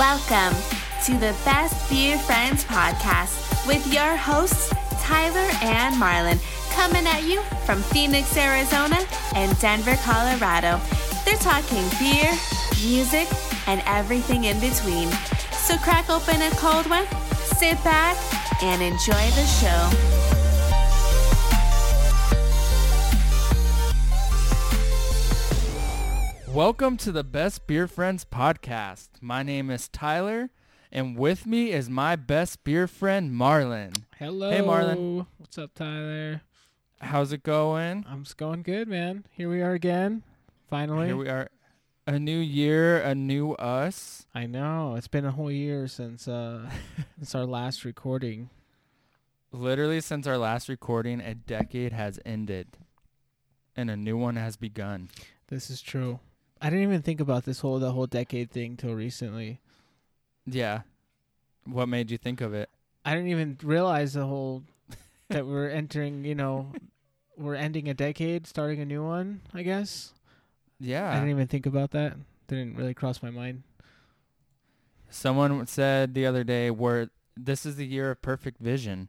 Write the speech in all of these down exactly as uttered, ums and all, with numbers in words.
Welcome to the Best Beer Friends Podcast with your hosts, Tyler and Marlon, coming at you from Phoenix, Arizona and Denver, Colorado. They're talking beer, music, and everything in between. So crack open a cold one, sit back, and enjoy the show. Welcome to the Best Beer Friends Podcast. My name is Tyler, and with me is my best beer friend, Marlon. Hello. Hey, Marlon. What's up, Tyler? How's it going? I'm just going good, man. Here we are again, finally. Here we are. A new year, a new us. I know. It's been a whole year since, uh, since our last recording. Literally, since our last recording, a decade has ended, and a new one has begun. This is true. I didn't even think about this whole the whole decade thing till recently. Yeah. What made you think of it? I didn't even realize the whole that we're entering, you know, we're ending a decade, starting a new one, I guess. Yeah. I didn't even think about that. Didn't really cross my mind. Someone said the other day, we're this is the year of perfect vision.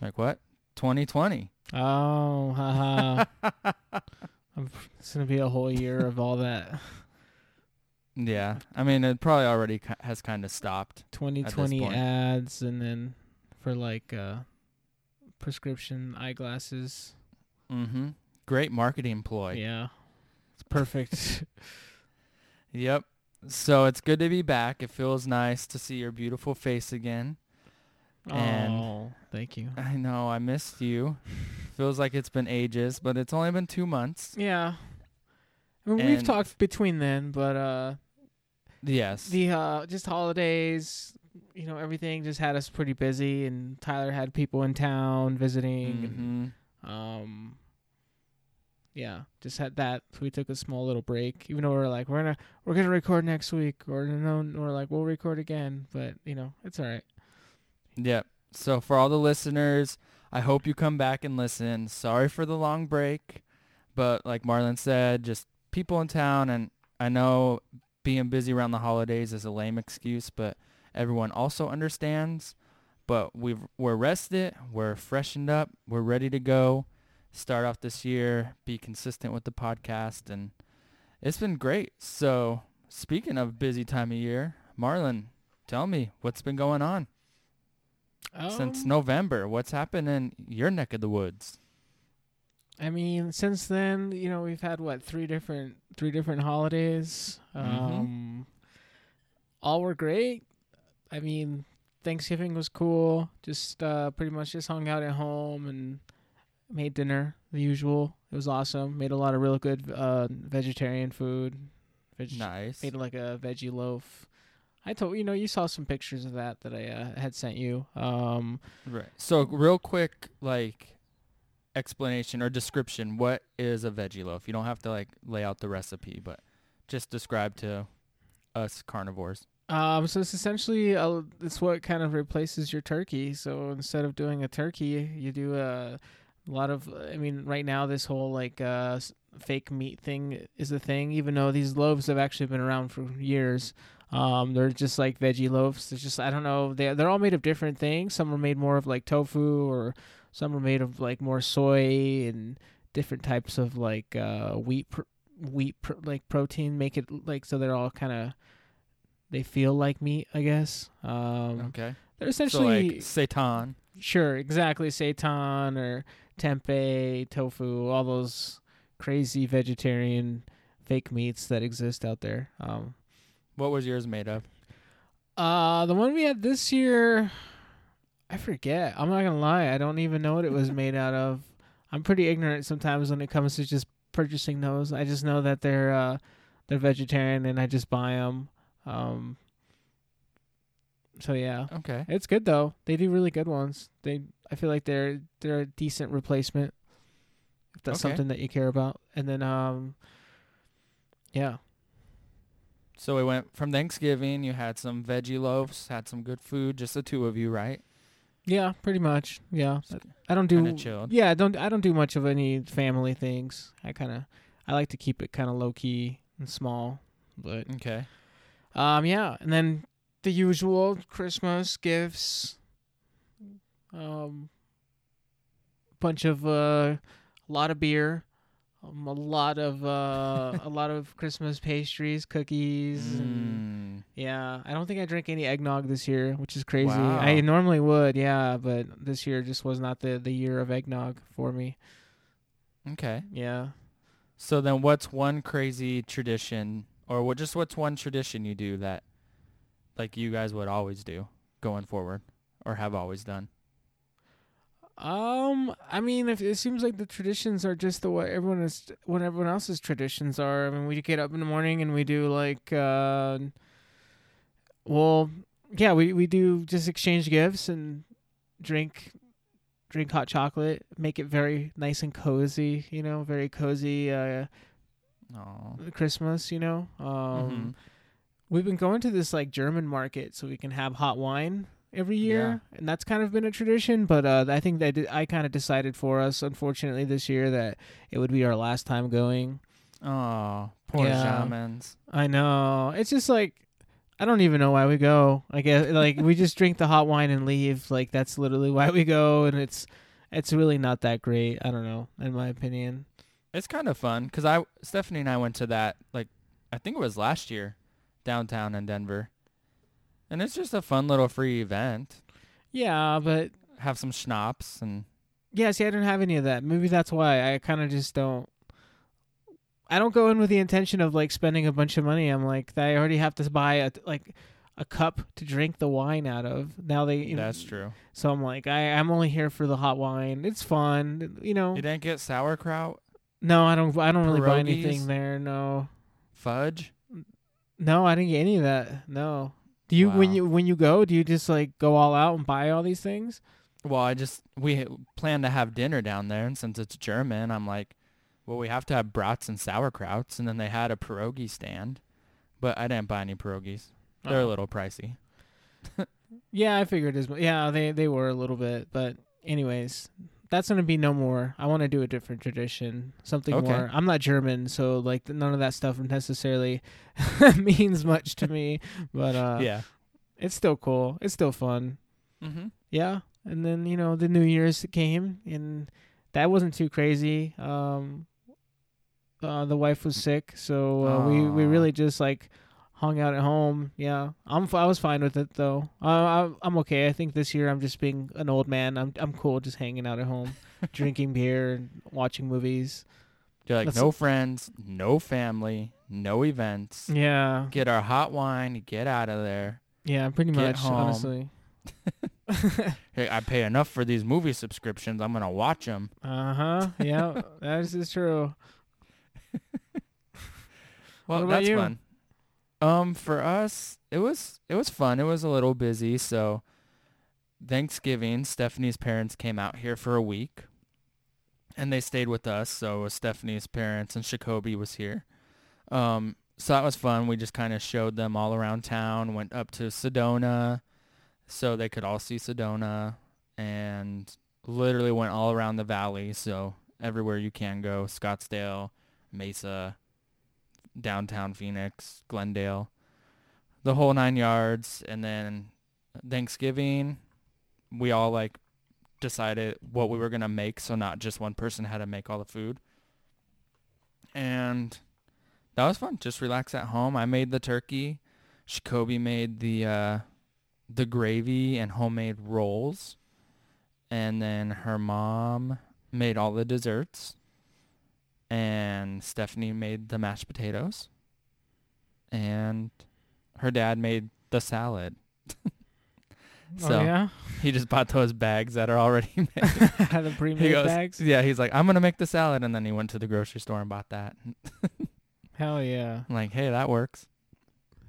Like what? twenty twenty. Oh, haha. It's going to be a whole year of all that. Yeah. I mean, it probably already ca- has kind of stopped. twenty twenty ads, and then for like uh, prescription eyeglasses. Mm-hmm. Great marketing ploy. Yeah. It's perfect. Yep. So it's good to be back. It feels nice to see your beautiful face again. Oh, and thank you. I know. I missed you. Feels like it's been ages, but it's only been two months. Yeah. I mean, and we've talked between then, but uh yes. The uh just holidays, you know, everything just had us pretty busy, and Tyler had people in town visiting. Mm-hmm. And, um yeah, just had that. So we took a small little break, even though we were like we're going to we're going to record next week, or no, we're like we'll record again, but you know, it's all right. Yeah. So for all the listeners, I hope you come back and listen. Sorry for the long break, but like Marlon said, just people in town, and I know being busy around the holidays is a lame excuse, but everyone also understands. But we've, we're rested, we're freshened up, we're ready to go, start off this year, be consistent with the podcast, and it's been great. So speaking of busy time of year, Marlon, tell me what's been going on. Um, since November, what's happened in your neck of the woods? I mean, since then, you know, we've had what three different three different holidays. Mm-hmm. Um, all were great. I mean, Thanksgiving was cool. Just uh, pretty much just hung out at home and made dinner, the usual. It was awesome. Made a lot of real good uh, vegetarian food. Veg- nice. Made like a veggie loaf. I told you know you saw some pictures of that that I uh, had sent you. Um, right. So real quick, like explanation or description. What is a veggie loaf? You don't have to like lay out the recipe, but just describe to us carnivores. Um. So it's essentially a, it's what kind of replaces your turkey. So instead of doing a turkey, you do a lot of. I mean, right now this whole like uh, fake meat thing is the thing. Even though these loaves have actually been around for years. Um, they're just like veggie loaves. It's just, I don't know. They, they're all made of different things. Some are made more of like tofu, or some are made of like more soy and different types of like, uh, wheat, pr- wheat, pr- like protein, make it like, so they're all kind of, they feel like meat, I guess. Um, okay. They're essentially so like seitan. Sure. Exactly. Seitan or tempeh, tofu, all those crazy vegetarian fake meats that exist out there. Um, What was yours made of? Uh, the one we had this year, I forget. I'm not going to lie. I don't even know what it was made out of. I'm pretty ignorant sometimes when it comes to just purchasing those. I just know that they're uh, they're vegetarian, and I just buy them. Um, so, yeah. Okay. It's good, though. They do really good ones. They, I feel like they're they're a decent replacement if that's okay. Something that you care about. And then, um, yeah. So we went from Thanksgiving, you had some veggie loaves, had some good food, just the two of you, right? Yeah, pretty much. Yeah. So I don't do chilled. Yeah, I don't I don't do much of any family things. I kind of I like to keep it kind of low key and small, but okay. Um, yeah, and then the usual Christmas gifts. Um, bunch of uh, a lot of beer, um, a lot of uh, a lot of Christmas pastries, cookies. Mm. And, yeah, I don't think I drank any eggnog this year, which is crazy. Wow. I normally would, yeah, but this year just was not the, the year of eggnog for me. Okay. Yeah. So then, what's one crazy tradition, or what? Just what's one tradition you do that, like, you guys would always do going forward, or have always done? Um, I mean, if it seems like the traditions are just the way everyone is, what everyone else's traditions are. I mean, we get up in the morning and we do like, uh, well, yeah, we, we do just exchange gifts and drink, drink hot chocolate, make it very nice and cozy, you know, very cozy, uh, Aww. Christmas, you know, um, mm-hmm. We've been going to this like German market so we can have hot wine every year, yeah. And that's kind of been a tradition, but uh I think that I kind of decided for us, unfortunately, this year that it would be our last time going. Oh, poor yeah. Shamans. I know. It's just like, I don't even know why we go. I guess like we just drink the hot wine and leave. Like that's literally why we go, and it's it's really not that great. I don't know, in my opinion. It's kind of fun because I Stephanie and I went to that, like I think it was last year, downtown in Denver. And it's just a fun little free event. Yeah, but... Have some schnapps and... Yeah, see, I don't have any of that. Maybe that's why I kind of just don't... I don't go in with the intention of, like, spending a bunch of money. I'm like, I already have to buy, a, like, a cup to drink the wine out of. Now they... You that's know, true. So I'm like, I, I'm only here for the hot wine. It's fun, you know. You didn't get sauerkraut? No, I don't I don't pierogies? Really buy anything there, no. Fudge? No, I didn't get any of that, no. Do you wow. when you when you go? Do you just like go all out and buy all these things? Well, I just we plan to have dinner down there, and since it's German, I'm like, well, we have to have brats and sauerkrauts, and then they had a pierogi stand, but I didn't buy any pierogies. They're oh. a little pricey. Yeah, I figured as well. Yeah, they they were a little bit, but anyways, that's gonna be no more. I want to do a different tradition, something okay. more. I'm not German, so like none of that stuff necessarily means much to me. But uh, yeah, it's still cool. It's still fun. Mm-hmm. Yeah, and then you know the New Year's came, and that wasn't too crazy. Um, uh, the wife was sick, so uh, we we really just like hung out at home. Yeah, I'm f- I was fine with it though. Uh, I, I'm okay. I think this year I'm just being an old man. I'm I'm cool just hanging out at home, drinking beer and watching movies. You're like That's no a- friends, no family, no events. Yeah. Get our hot wine, get out of there. Yeah, pretty get much home. Honestly. Hey, I pay enough for these movie subscriptions. I'm gonna watch them. Uh huh. Yeah, that is true. Well, that's you? Fun. Um, for us, it was it was fun. It was a little busy. So, Thanksgiving, Stephanie's parents came out here for a week, and they stayed with us. So it was Stephanie's parents, and Jacoby was here. Um, so that was fun. We just kind of showed them all around town. Went up to Sedona, so they could all see Sedona, and literally went all around the valley. So everywhere you can go, Scottsdale, Mesa, downtown Phoenix, Glendale, the whole nine yards. And then Thanksgiving, we all like decided what we were going to make. So not just one person had to make all the food. And that was fun. Just relax at home. I made the turkey. Jacoby made the, uh, the gravy and homemade rolls. And then her mom made all the desserts. And Stephanie made the mashed potatoes. And her dad made the salad. So oh, yeah? He just bought those bags that are already made. The pre-made he goes, bags? Yeah, he's like, I'm going to make the salad. And then he went to the grocery store and bought that. Hell yeah. I'm like, hey, that works.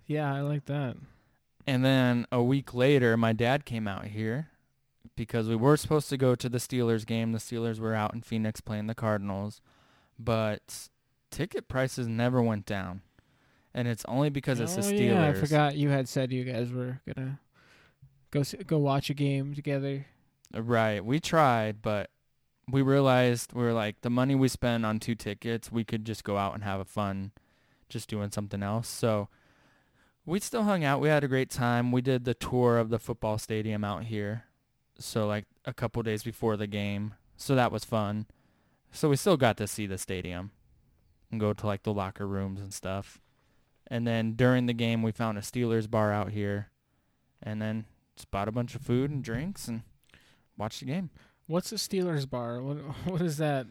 Yeah, I like that. And then a week later, my dad came out here because we were supposed to go to the Steelers game. The Steelers were out in Phoenix playing the Cardinals. But ticket prices never went down, and it's only because it's the Steelers. Oh, yeah, I forgot you had said you guys were going to go go watch a game together. Right. We tried, but we realized we were like, the money we spend on two tickets, we could just go out and have a fun just doing something else. So We still hung out. We had a great time. We did the tour of the football stadium out here. So, like, a couple days before the game. So that was fun. So we still got to see the stadium and go to, like, the locker rooms and stuff. And then during the game, we found a Steelers bar out here. And then just bought a bunch of food and drinks and watched the game. What's a Steelers bar? What What is that?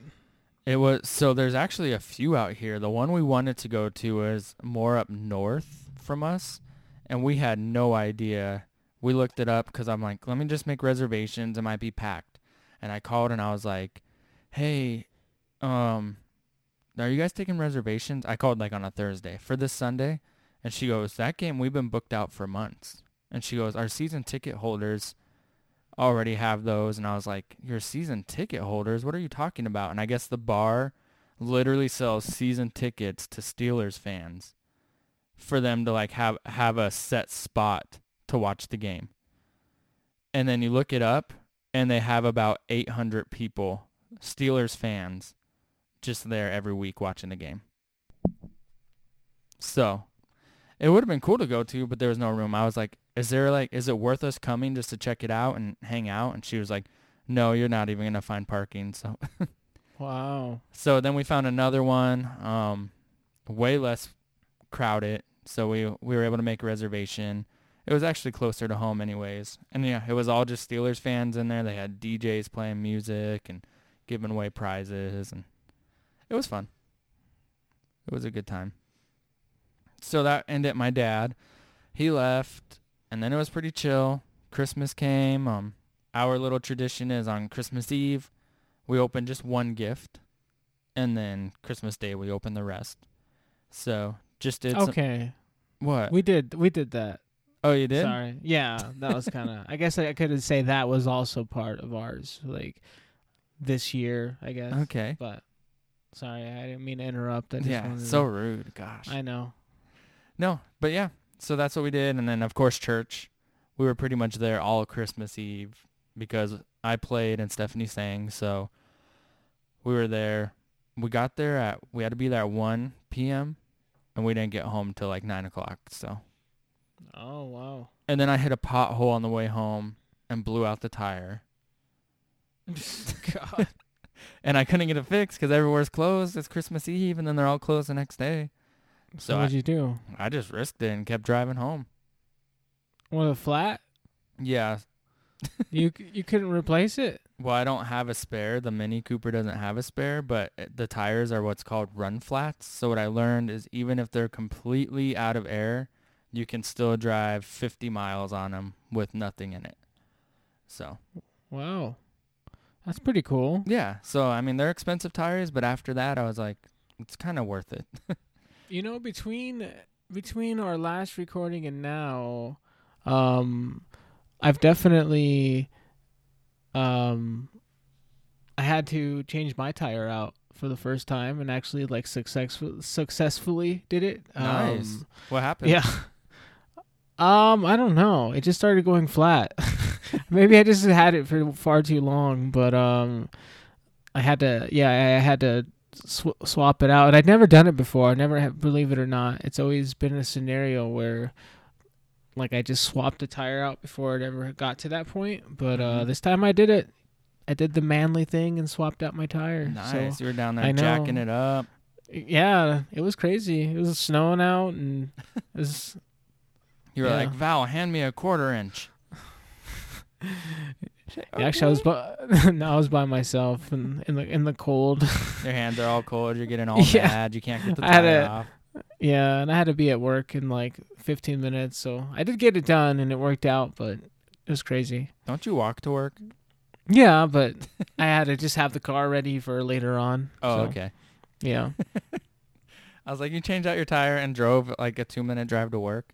It was so there's actually a few out here. The one we wanted to go to was more up north from us, and we had no idea. We looked it up because I'm like, let me just make reservations. It might be packed. And I called and I was like, hey, um, are you guys taking reservations? I called like on a Thursday for this Sunday, and she goes, that game we've been booked out for months. And she goes, our season ticket holders already have those. And I was like, your season ticket holders? What are you talking about? And I guess the bar literally sells season tickets to Steelers fans for them to like have, have a set spot to watch the game. And then you look it up and they have about eight hundred people, Steelers fans, just there every week watching the game. So it would have been cool to go to, but there was no room. I was like, is there like, is it worth us coming just to check it out and hang out? And she was like, no, you're not even going to find parking. So, wow. So then we found another one, um, way less crowded. So we, we were able to make a reservation. It was actually closer to home anyways. And yeah, it was all just Steelers fans in there. They had D Js playing music and giving away prizes, and it was fun. It was a good time. So that ended my dad. He left, and then it was pretty chill. Christmas came. Um, our little tradition is on Christmas Eve, we open just one gift, and then Christmas Day we open the rest. So just did. Okay. Some, what we did, we did that. Oh, you did? Sorry. Yeah, that was kind of. I guess I couldn't say that was also part of ours, like this year, I guess. Okay. But sorry, I didn't mean to interrupt. I just yeah, so to, rude. Gosh. I know. No, but yeah, so that's what we did. And then, of course, church. We were pretty much there all Christmas Eve because I played and Stephanie sang, so we were there. We got there at, we had to be there at one p.m., and we didn't get home till like nine o'clock, so. Oh, wow. And then I hit a pothole on the way home and blew out the tire. God. And I couldn't get it fixed because everywhere's closed. It's Christmas Eve, and then they're all closed the next day. So, so what'd I, you do? I just risked it and kept driving home. With a flat? Yeah. you you couldn't replace it? Well, I don't have a spare. The Mini Cooper doesn't have a spare, but the tires are what's called run flats. So what I learned is even if they're completely out of air, you can still drive fifty miles on them with nothing in it. So. Wow. That's pretty cool. Yeah. So, I mean, they're expensive tires, but after that, I was like, it's kind of worth it. You know, between between our last recording and now, um, I've definitely, um, I had to change my tire out for the first time and actually like success successfully did it. Nice. Um, what happened? Yeah. Um, I don't know. It just started going flat. Maybe I just had it for far too long, but um, I had to. Yeah, I had to. Sw- swap it out, and I'd never done it before. I never have, believe it or not, it's always been a scenario where like I just swapped the tire out before it ever got to that point. But uh, this time I did it. I did the manly thing and swapped out my tire. Nice. So, you were down there jacking it up. Yeah, it was crazy. It was snowing out, and it was, you were yeah. like, Val, hand me a quarter inch. Okay. Actually, I was by, no, I was by myself and in the in the cold. Your hands are all cold. You're getting all yeah. mad. You can't get the tire off. Yeah, and I had to be at work in like fifteen minutes, so I did get it done and it worked out, but it was crazy. Don't you walk to work? Yeah, but I had to just have the car ready for later on. Oh, so, okay. Yeah. I was like, you changed out your tire and drove like a two-minute drive to work?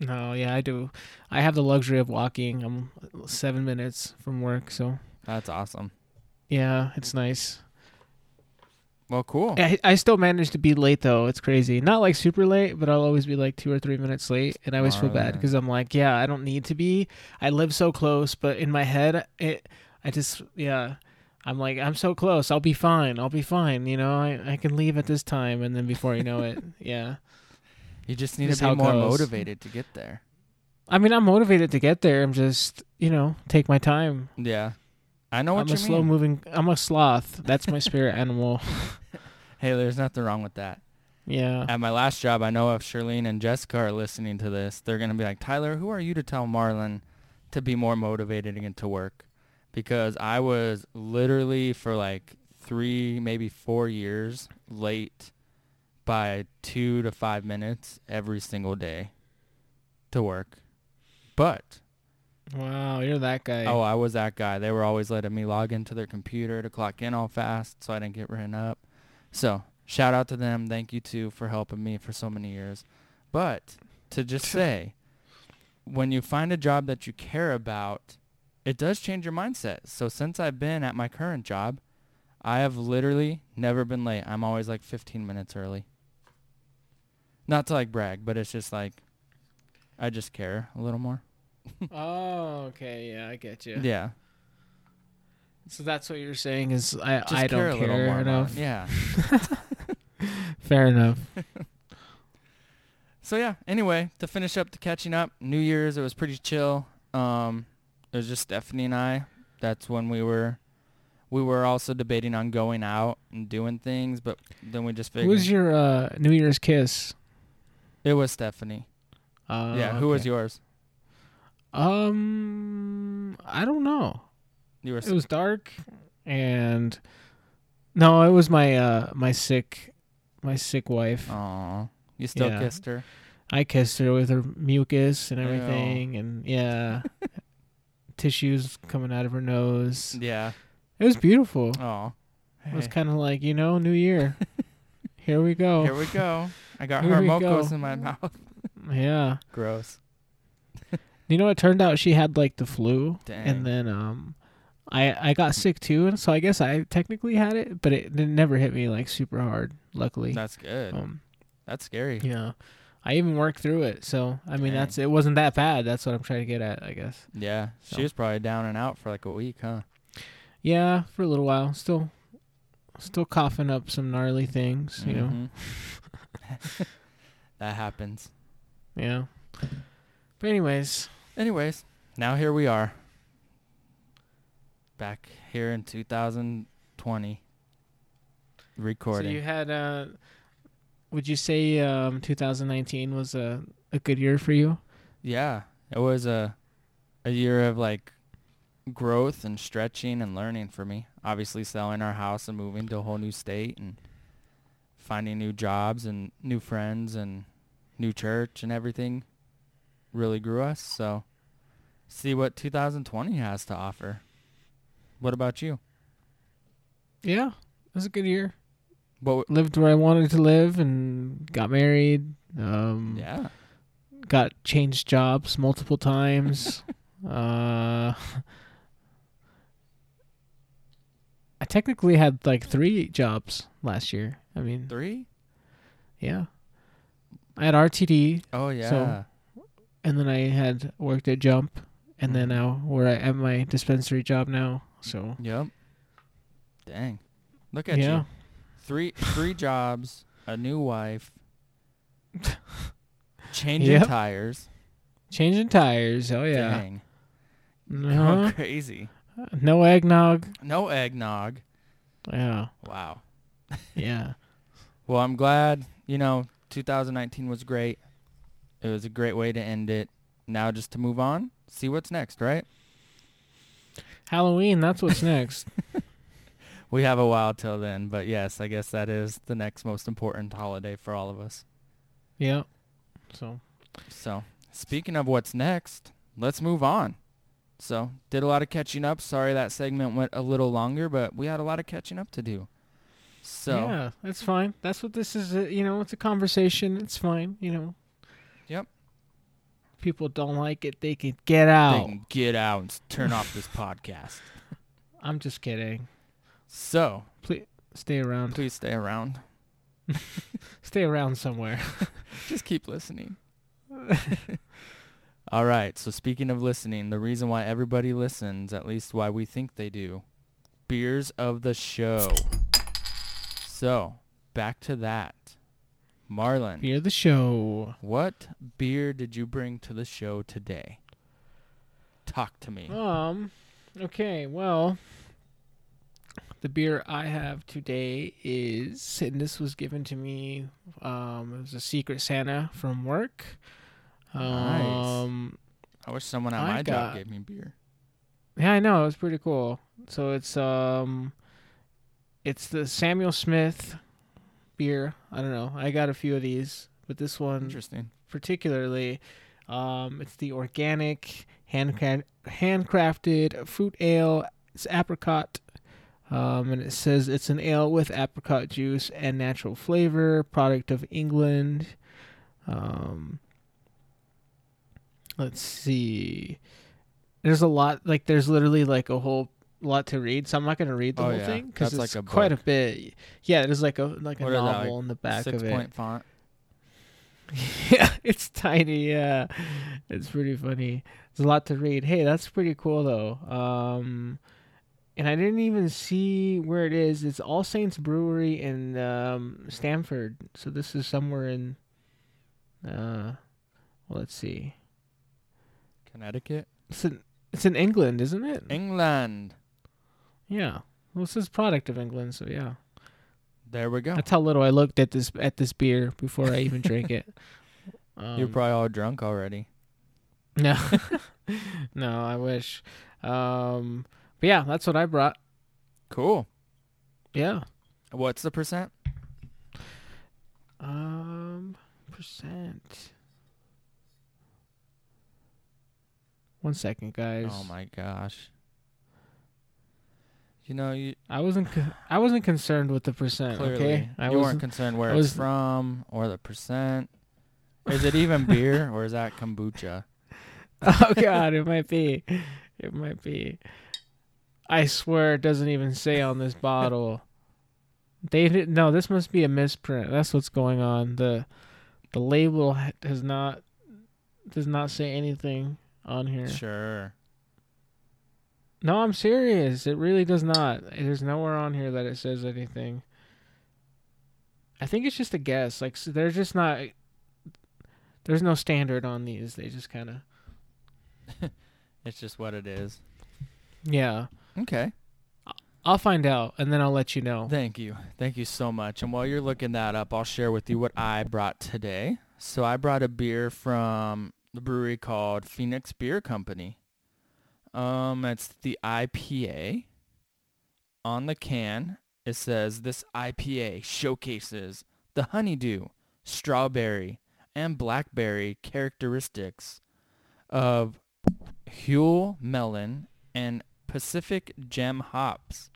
No, yeah, I do. I have the luxury of walking. I'm seven minutes from work, so. That's awesome. Yeah, it's nice. Well, cool. I, I still manage to be late, though. It's crazy. Not, like, super late, but I'll always be, like, two or three minutes late, and I always oh, feel bad because I'm like, yeah, I don't need to be. I live so close, but in my head, it, I just, yeah, I'm like, I'm so close. I'll be fine. I'll be fine, you know. I, I can leave at this time, and then before you know it, yeah. You just need That's to be more goes. motivated to get there. I mean, I'm motivated to get there. I'm just, you know, take my time. Yeah. I know what I'm you mean. I'm a slow-moving... I'm a sloth. That's my spirit animal. Hey, there's nothing wrong with that. Yeah. At my last job, I know if Charlene and Jessica are listening to this, they're going to be like, Tyler, who are you to tell Marlon to be more motivated and get to work? Because I was literally for like three, maybe four years late by two to five minutes every single day to work. But... Wow, you're that guy. Oh, I was that guy. They were always letting me log into their computer to clock in all fast so I didn't get written up. So shout out to them. Thank you, too, for helping me for so many years. But to just say, when you find a job that you care about, it does change your mindset. So since I've been at my current job, I have literally never been late. I'm always like fifteen minutes early. Not to like brag, but it's just like I just care a little more. Oh, okay. Yeah, I get you. Yeah. So that's what you're saying is I, I don't care, a care more enough. More. Yeah. Fair enough. So, yeah. Anyway, to finish up the catching up, New Year's, it was pretty chill. Um, it was just Stephanie and I. That's when we were we were also debating on going out and doing things, but then we just figured. Who was your uh, New Year's kiss? It was Stephanie. Uh, yeah. Who okay. was yours? Um, I don't know. You were sick. It was dark, and no, it was my uh my sick, my sick wife. Aw, you still yeah. kissed her. I kissed her with her mucus and everything, Ew. and yeah, tissues coming out of her nose. Yeah, it was beautiful. Aw, hey. It was kind of like, you know, New Year. Here we go. Here we go. I got Here her mucus in my mouth. Yeah. Gross. You know, it turned out she had, like, the flu, Dang. and then um, I I got sick, too, and so I guess I technically had it, but it, it never hit me, like, super hard, luckily. That's good. Um, that's scary. Yeah. I even worked through it, so, I mean, Dang. that's it wasn't that bad. That's what I'm trying to get at, I guess. Yeah. So. She was probably down and out for, like, a week, huh? Yeah, for a little while. Still still coughing up some gnarly things, you mm-hmm. know? That happens. Yeah. But anyways... Anyways, now here we are, back here in two thousand twenty, recording. So you had, uh, would you say um, two thousand nineteen was a, a good year for you? Yeah, it was a, a year of, like, growth and stretching and learning for me. Obviously selling our house and moving to a whole new state and finding new jobs and new friends and new church and everything. Really grew us, so see what two thousand twenty has to offer. What about you? Yeah, it was a good year. But w- lived where I wanted to live and got married. Um, yeah, got changed jobs multiple times. uh, I technically had like three jobs last year. I mean, three? Yeah, I had R T D. Oh yeah. So And then I had worked at Jump, and then now we're at my dispensary job now. So yep, dang, look at yeah. you, three three jobs, a new wife, changing yep. tires, changing tires. Oh yeah, dang, uh-huh. crazy. No eggnog. No eggnog. Yeah. Wow. Yeah. Well, I'm glad. You know, two thousand nineteen was great. It was a great way to end it. Now just to move on, see what's next, right? Halloween, that's what's next. We have a while till then, but yes, I guess that is the next most important holiday for all of us. Yeah. So. So, speaking of what's next, let's move on. So, did a lot of catching up. Sorry that segment went a little longer, but we had a lot of catching up to do. So. Yeah, that's fine. That's what this is. You know, it's a conversation. It's fine, you know. Yep. People don't like it, they can get out. They can get out and turn off this podcast. I'm just kidding. So. Please stay around. Please stay around. Stay around somewhere. Just keep listening. All right. So speaking of listening, the reason why everybody listens, at least why we think they do, beers of the show. So back to that. Marlon. Beer the show. What beer did you bring to the show today? Talk to me. Um, okay, well, the beer I have today is, and this was given to me, um, it was a Secret Santa from work. Um, nice. I wish someone at I my got, job gave me beer. Yeah, I know. It was pretty cool. So it's um, it's the Samuel Smith beer. I don't know. I got a few of these, but this one Interesting. particularly, um, it's the organic, handcra- handcrafted fruit ale. It's apricot, um, and it says it's an ale with apricot juice and natural flavor, product of England. Um, let's see. There's a lot, like there's literally like a whole lot to read, so I'm not going to read the oh, whole yeah. thing because it's like a quite book. a bit. Yeah, there's like a like what a novel that, like, in the back six of it. Six point font. Yeah, it's tiny. Yeah, it's pretty funny. There's a lot to read. Hey, that's pretty cool though. Um, and I didn't even see where it is. It's All Saints Brewery in um, Stamford. So this is somewhere in. Uh, well, let's see. Connecticut. It's in, it's in England, isn't it? England. Yeah. Well, it says product of England, so yeah. There we go. That's how little I looked at this at this beer before I even drank it. Um, You're probably all drunk already. No. No, I wish. Um, but yeah, that's what I brought. Cool. Yeah. What's the percent? Um, percent. One second, guys. Oh my gosh. You know, you I wasn't co- I wasn't concerned with the percent, clearly. Okay? I you weren't concerned where it's from or the percent. Is it even beer or is that kombucha? Oh god, it might be. It might be. I swear it doesn't even say on this bottle. They didn't No, this must be a misprint. That's what's going on. The the label does not does not say anything. On here. Sure. No, I'm serious. It really does not. There's nowhere on here that it says anything. I think it's just a guess. Like, so they're just not... There's no standard on these. They just kind of... It's just what it is. Yeah. Okay. I'll find out, and then I'll let you know. Thank you. Thank you so much. And while you're looking that up, I'll share with you what I brought today. So I brought a beer from... the brewery called Phoenix Beer Company. Um, it's the I P A. On the can, it says, this I P A showcases the honeydew, strawberry, and blackberry characteristics of Huel melon and Pacific Gem hops.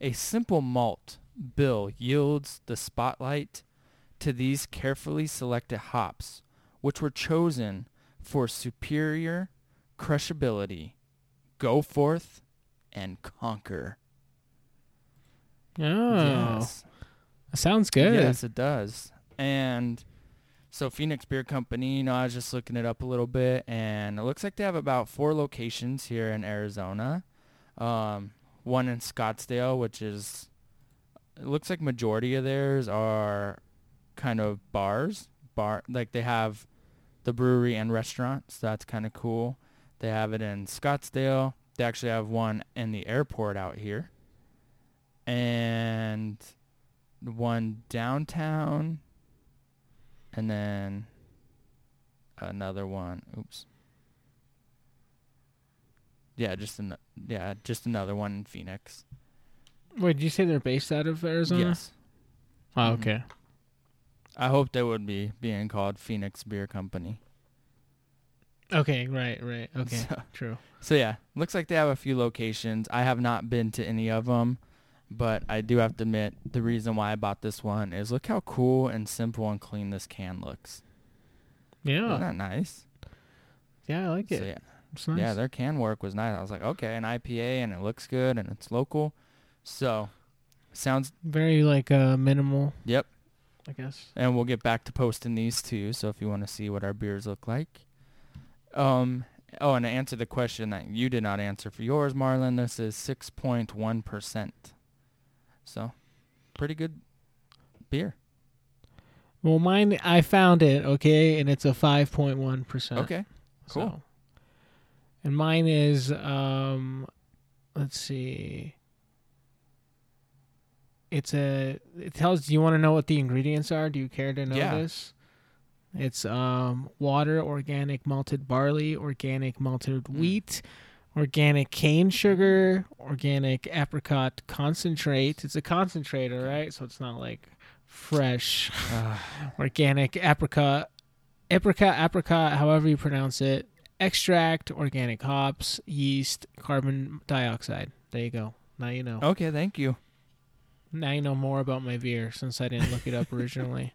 A simple malt bill yields the spotlight to these carefully selected hops, which were chosen for superior crushability. Go forth and conquer. Oh. Yes. That sounds good. Yes, it does. And so Phoenix Beer Company, you know, I was just looking it up a little bit, and it looks like they have about four locations here in Arizona. Um, one in Scottsdale, which is, it looks like majority of theirs are kind of bars. Bar, like they have... the brewery and restaurant, so that's kind of cool. They have it in Scottsdale. They actually have one in the airport out here. And one downtown. And then another one. Oops. Yeah, just an, yeah, just another one in Phoenix. Wait, did you say they're based out of Arizona? Yes. Oh, okay. Mm-hmm. I hope they would be being called Phoenix Beer Company. Okay, right, right. Okay, so, true. So, yeah, looks like they have a few locations. I have not been to any of them, but I do have to admit the reason why I bought this one is look how cool and simple and clean this can looks. Yeah. Isn't that nice? Yeah, I like it. So, yeah. It's nice. Yeah, their can work was nice. I was like, okay, an I P A, and it looks good, and it's local. So, sounds... very, like, uh, minimal. Yep. I guess. And we'll get back to posting these too, so if you want to see what our beers look like. Um, oh, and to answer the question that you did not answer for yours, Marlon, this is six point one percent. So, pretty good beer. Well, mine, I found it, okay, and it's a five point one percent. Okay, cool. So. And mine is, um, let's see. It's a, it tells, do you want to know what the ingredients are? Do you care to know yeah. this? It's um, water, organic malted barley, organic malted wheat, mm. organic cane sugar, organic apricot concentrate. It's a concentrator, right? So it's not like... fresh uh, organic apricot apricot apricot however you pronounce it, extract, organic hops, yeast, carbon dioxide. There you go. Now you know. Okay, thank you. Now you know more about my beer since I didn't look it up originally.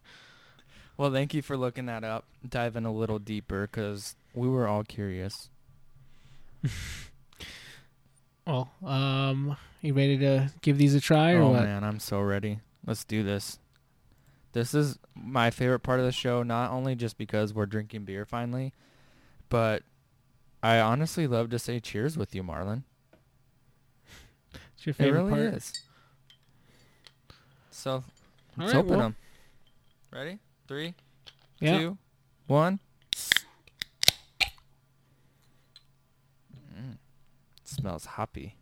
Well, thank you for looking that up, diving a little deeper, because we were all curious. Well, um you ready to give these a try or oh what? Man, I'm so ready. Let's do this. This is my favorite part of the show, not only just because we're drinking beer finally, but I honestly love to say cheers with you, Marlon. It's your favorite part. It really is. So let's open them. Ready? Three, two, one. Mm. It smells hoppy.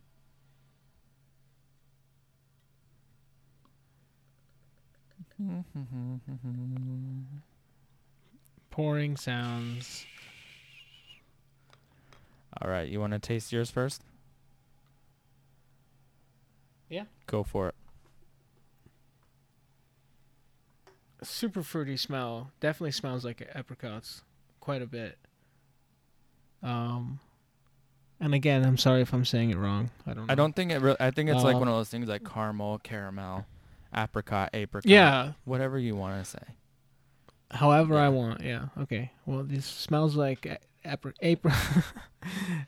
Pouring sounds. All right, you want to taste yours first? Yeah. Go for it. Super fruity smell. Definitely smells like apricots quite a bit. Um, and again, I'm sorry if I'm saying it wrong. I don't know. I don't think it really, I think it's uh, like one of those things like caramel, caramel. Apricot, apricot. Yeah. Whatever you want to say. However yeah. I want, yeah. Okay. Well, this smells like apri- apri-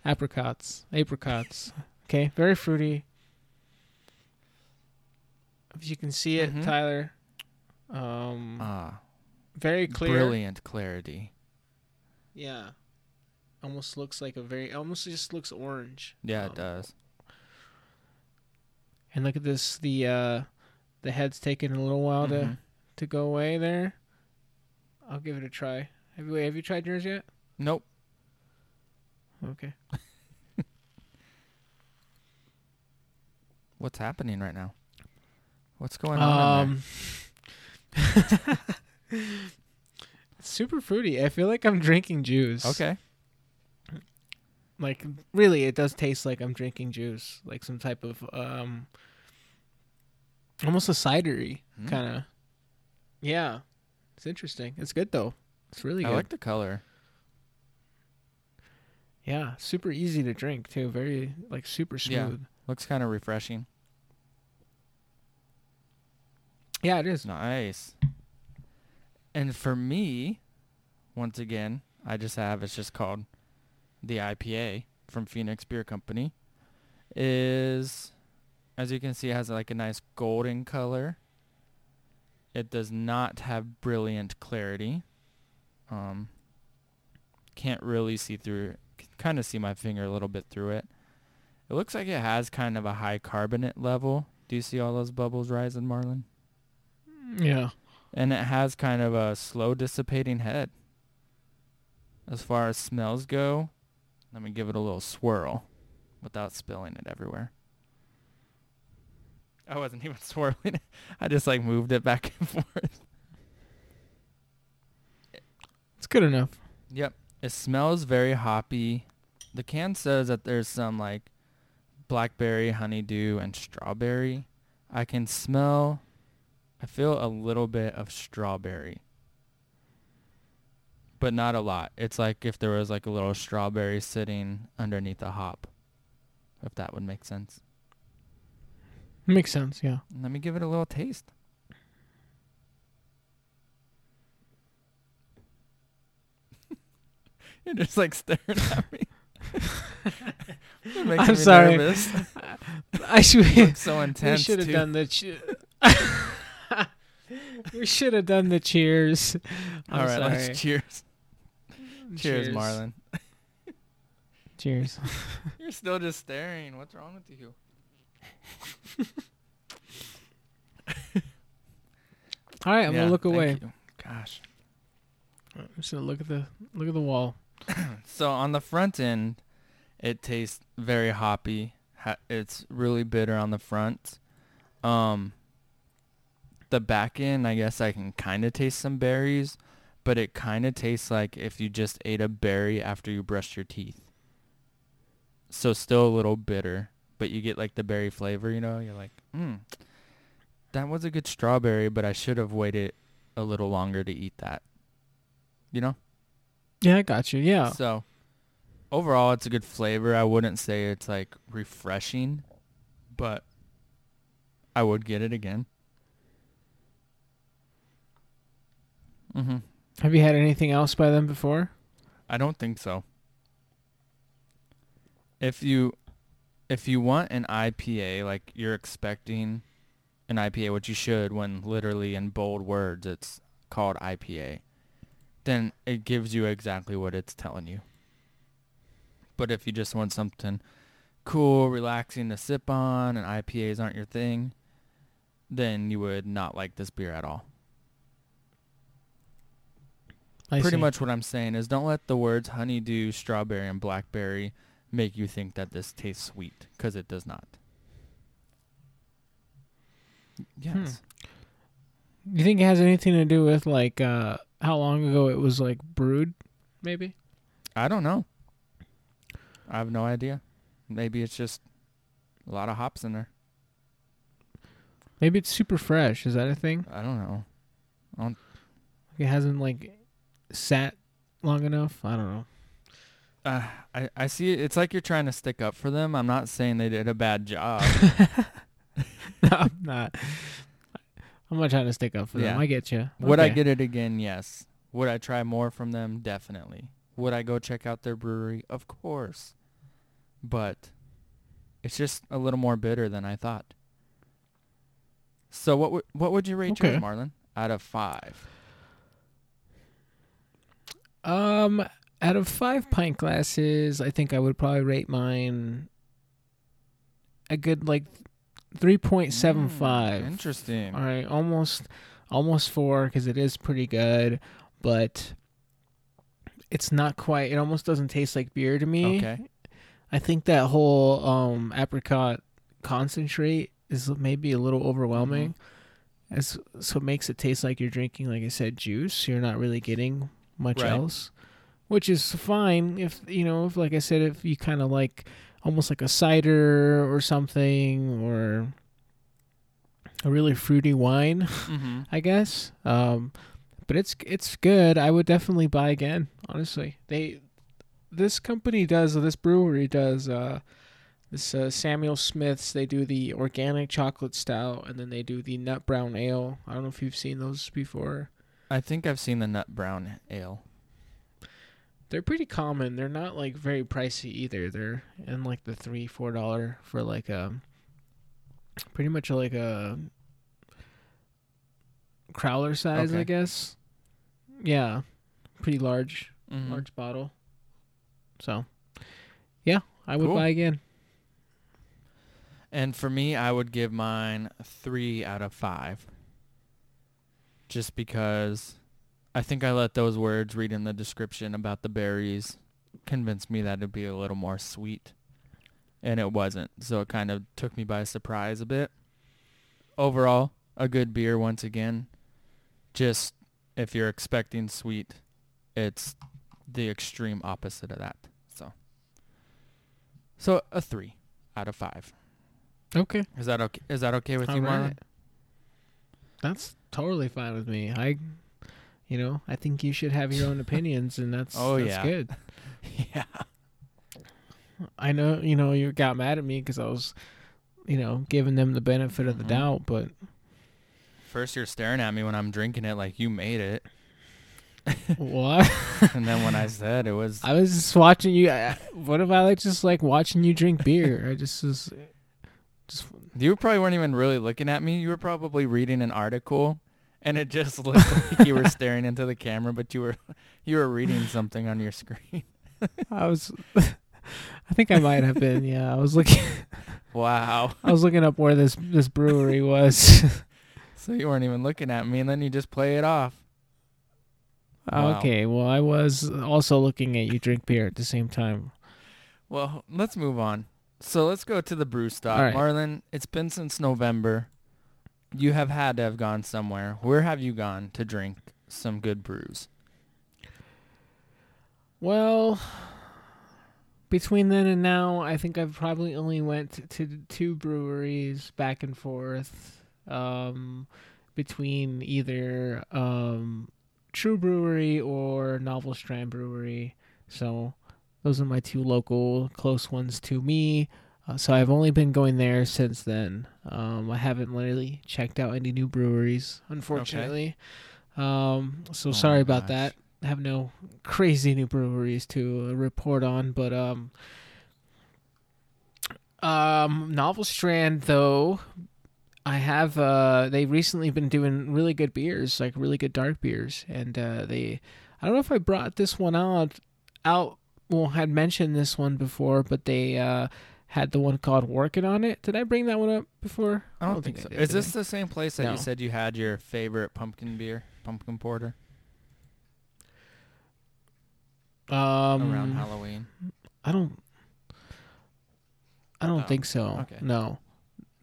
apricots. Apricots. Okay. Very fruity. If you can see it, mm-hmm. Tyler. Um, ah. Very clear. Brilliant clarity. Yeah. Almost looks like a very, almost just looks orange. Yeah, um, it does. And look at this, the, uh, the head's taking a little while mm-hmm. to, to go away there. I'll give it a try. Have you, have you tried yours yet? Nope. Okay. What's happening right now? What's going on um, in there? It's super fruity. I feel like I'm drinking juice. Okay. Like, really, it does taste like I'm drinking juice. Like some type of... um. Almost a cidery mm. kind of. Yeah. It's interesting. It's good, though. It's really good. I like the color. Yeah. Super easy to drink, too. Very, like, super smooth. Yeah. Looks kind of refreshing. Yeah, it is. Nice. And for me, once again, I just have, it's just called the I P A from Phoenix Beer Company, is... as you can see, it has like a nice golden color. It does not have brilliant clarity. Um, can't really see through. Can kind of see my finger a little bit through it. It looks like it has kind of a high carbonate level. Do you see all those bubbles rising, Marlon? Yeah. And it has kind of a slow dissipating head. As far as smells go, let me give it a little swirl without spilling it everywhere. I wasn't even swirling it. I just, like, moved it back and forth. It's good enough. Yep. It smells very hoppy. The can says that there's some, like, blackberry, honeydew, and strawberry. I can smell, I feel a little bit of strawberry. But not a lot. It's like if there was, like, a little strawberry sitting underneath a hop. If that would make sense. Makes sense, yeah. Let me give it a little taste. You're just like staring at me. You're making I'm me sorry. Nervous. I should look so intense. We should have done the. Che- we should have done the cheers. I'm All right, sorry. Let's cheers. Cheers, cheers Marlon. Cheers. You're still just staring. What's wrong with you? All right, I'm yeah, gonna look away. God, gosh. So look at the look at the wall. So on the front end, it tastes very hoppy. It's really bitter on the front. Um, the back end, I guess I can kind of taste some berries, but it kind of tastes like if you just ate a berry after you brushed your teeth. So still a little bitter, but you get like the berry flavor, you know? You're like, hmm, that was a good strawberry, but I should have waited a little longer to eat that. You know? Yeah, I got you. Yeah. So overall, it's a good flavor. I wouldn't say it's like refreshing, but I would get it again. Mm-hmm. Have you had anything else by them before? I don't think so. If you if you want an I P A, like you're expecting an I P A, which you should when literally in bold words it's called I P A, then it gives you exactly what it's telling you. But if you just want something cool, relaxing to sip on, and I P As aren't your thing, then you would not like this beer at all. I Pretty see. much what I'm saying is don't let the words honeydew, strawberry, and blackberry make you think that this tastes sweet, because it does not. Yes. Hmm. You think it has anything to do with, like, uh, how long ago it was, like, brewed, maybe? I don't know. I have no idea. Maybe it's just a lot of hops in there. Maybe it's super fresh. Is that a thing? I don't know. I don't it hasn't, like, sat long enough. I don't know. Uh, I, I see it. It's like you're trying to stick up for them. I'm not saying they did a bad job. No, I'm not. I'm not trying to stick up for yeah. them. I get you. Okay. Would I get it again? Yes. Would I try more from them? Definitely. Would I go check out their brewery? Of course. But it's just a little more bitter than I thought. So what w- what would you rate okay. yours, Marlon, out of five? Um, out of five pint glasses, I think I would probably rate mine a good, like, three point seven five. Mm, interesting. All right, almost, almost four, because it is pretty good, but it's not quite, it almost doesn't taste like beer to me. Okay. I think that whole um, apricot concentrate is maybe a little overwhelming. Mm-hmm. As, so it makes it taste like you're drinking, like I said, juice. You're not really getting much right. else, which is fine if, you know, if, like I said, if you kind of like almost like a cider or something or a really fruity wine, mm-hmm. I guess. Um, but it's it's good. I would definitely buy again, honestly. They... This company does, this brewery does, uh, this uh, Samuel Smith's, they do the organic chocolate stout, and then they do the nut brown ale. I don't know if you've seen those before. I think I've seen the nut brown ale. They're pretty common. They're not, like, very pricey either. They're in, like, the three dollars, four dollars for, like, a, pretty much like a crowler size, okay. I guess. Yeah. Pretty large, mm-hmm. large bottle. So, yeah, I would cool. buy again. And for me, I would give mine three out of five. Just because I think I let those words read in the description about the berries convince me that it'd be a little more sweet. And it wasn't. So it kind of took me by surprise a bit. Overall, a good beer once again. Just if you're expecting sweet, it's the extreme opposite of that. So so a three out of five. Okay. Is that okay? Is that okay with All you, right. Marlon? That's totally fine with me. I, you know, I think you should have your own opinions, and that's oh, that's yeah. good. Yeah. I know, you know, you got mad at me because I was, you know, giving them the benefit of the mm-hmm. doubt, but first you're staring at me when I'm drinking it like you made it. What? And then when I said it was, I was just watching you. I, what if I like just like watching you drink beer? I just was. Just you probably weren't even really looking at me. You were probably reading an article, and it just looked like you were staring into the camera, but you were you were reading something on your screen. I was. I think I might have been. Yeah, I was looking. Wow. I was looking up where this this brewery was. So you weren't even looking at me, and then you just play it off. Wow. Okay, well, I was also looking at you drink beer at the same time. Well, let's move on. So let's go to the brew stop. Right. Marlon, it's been since November. You have had to have gone somewhere. Where have you gone to drink some good brews? Well, between then and now, I think I've probably only went to two breweries back and forth um, between either um, True Brewery or Novel Strand Brewery. So those are my two local close ones to me. Uh, so I've only been going there since then. Um, I haven't really checked out any new breweries, unfortunately. Okay. Um, so oh sorry about that. I have no crazy new breweries to report on, but um, um, Novel Strand though, I have uh, they recently been doing really good beers, like really good dark beers, and uh, they, I don't know if I brought this one out, out well had mentioned this one before, but they uh, had the one called Working on It. Did I bring that one up before? I don't, I don't think, think so. Did, Is this the same place that no. you said you had your favorite pumpkin beer, pumpkin porter? Um, around Halloween. I don't I don't oh, think so. Okay. No.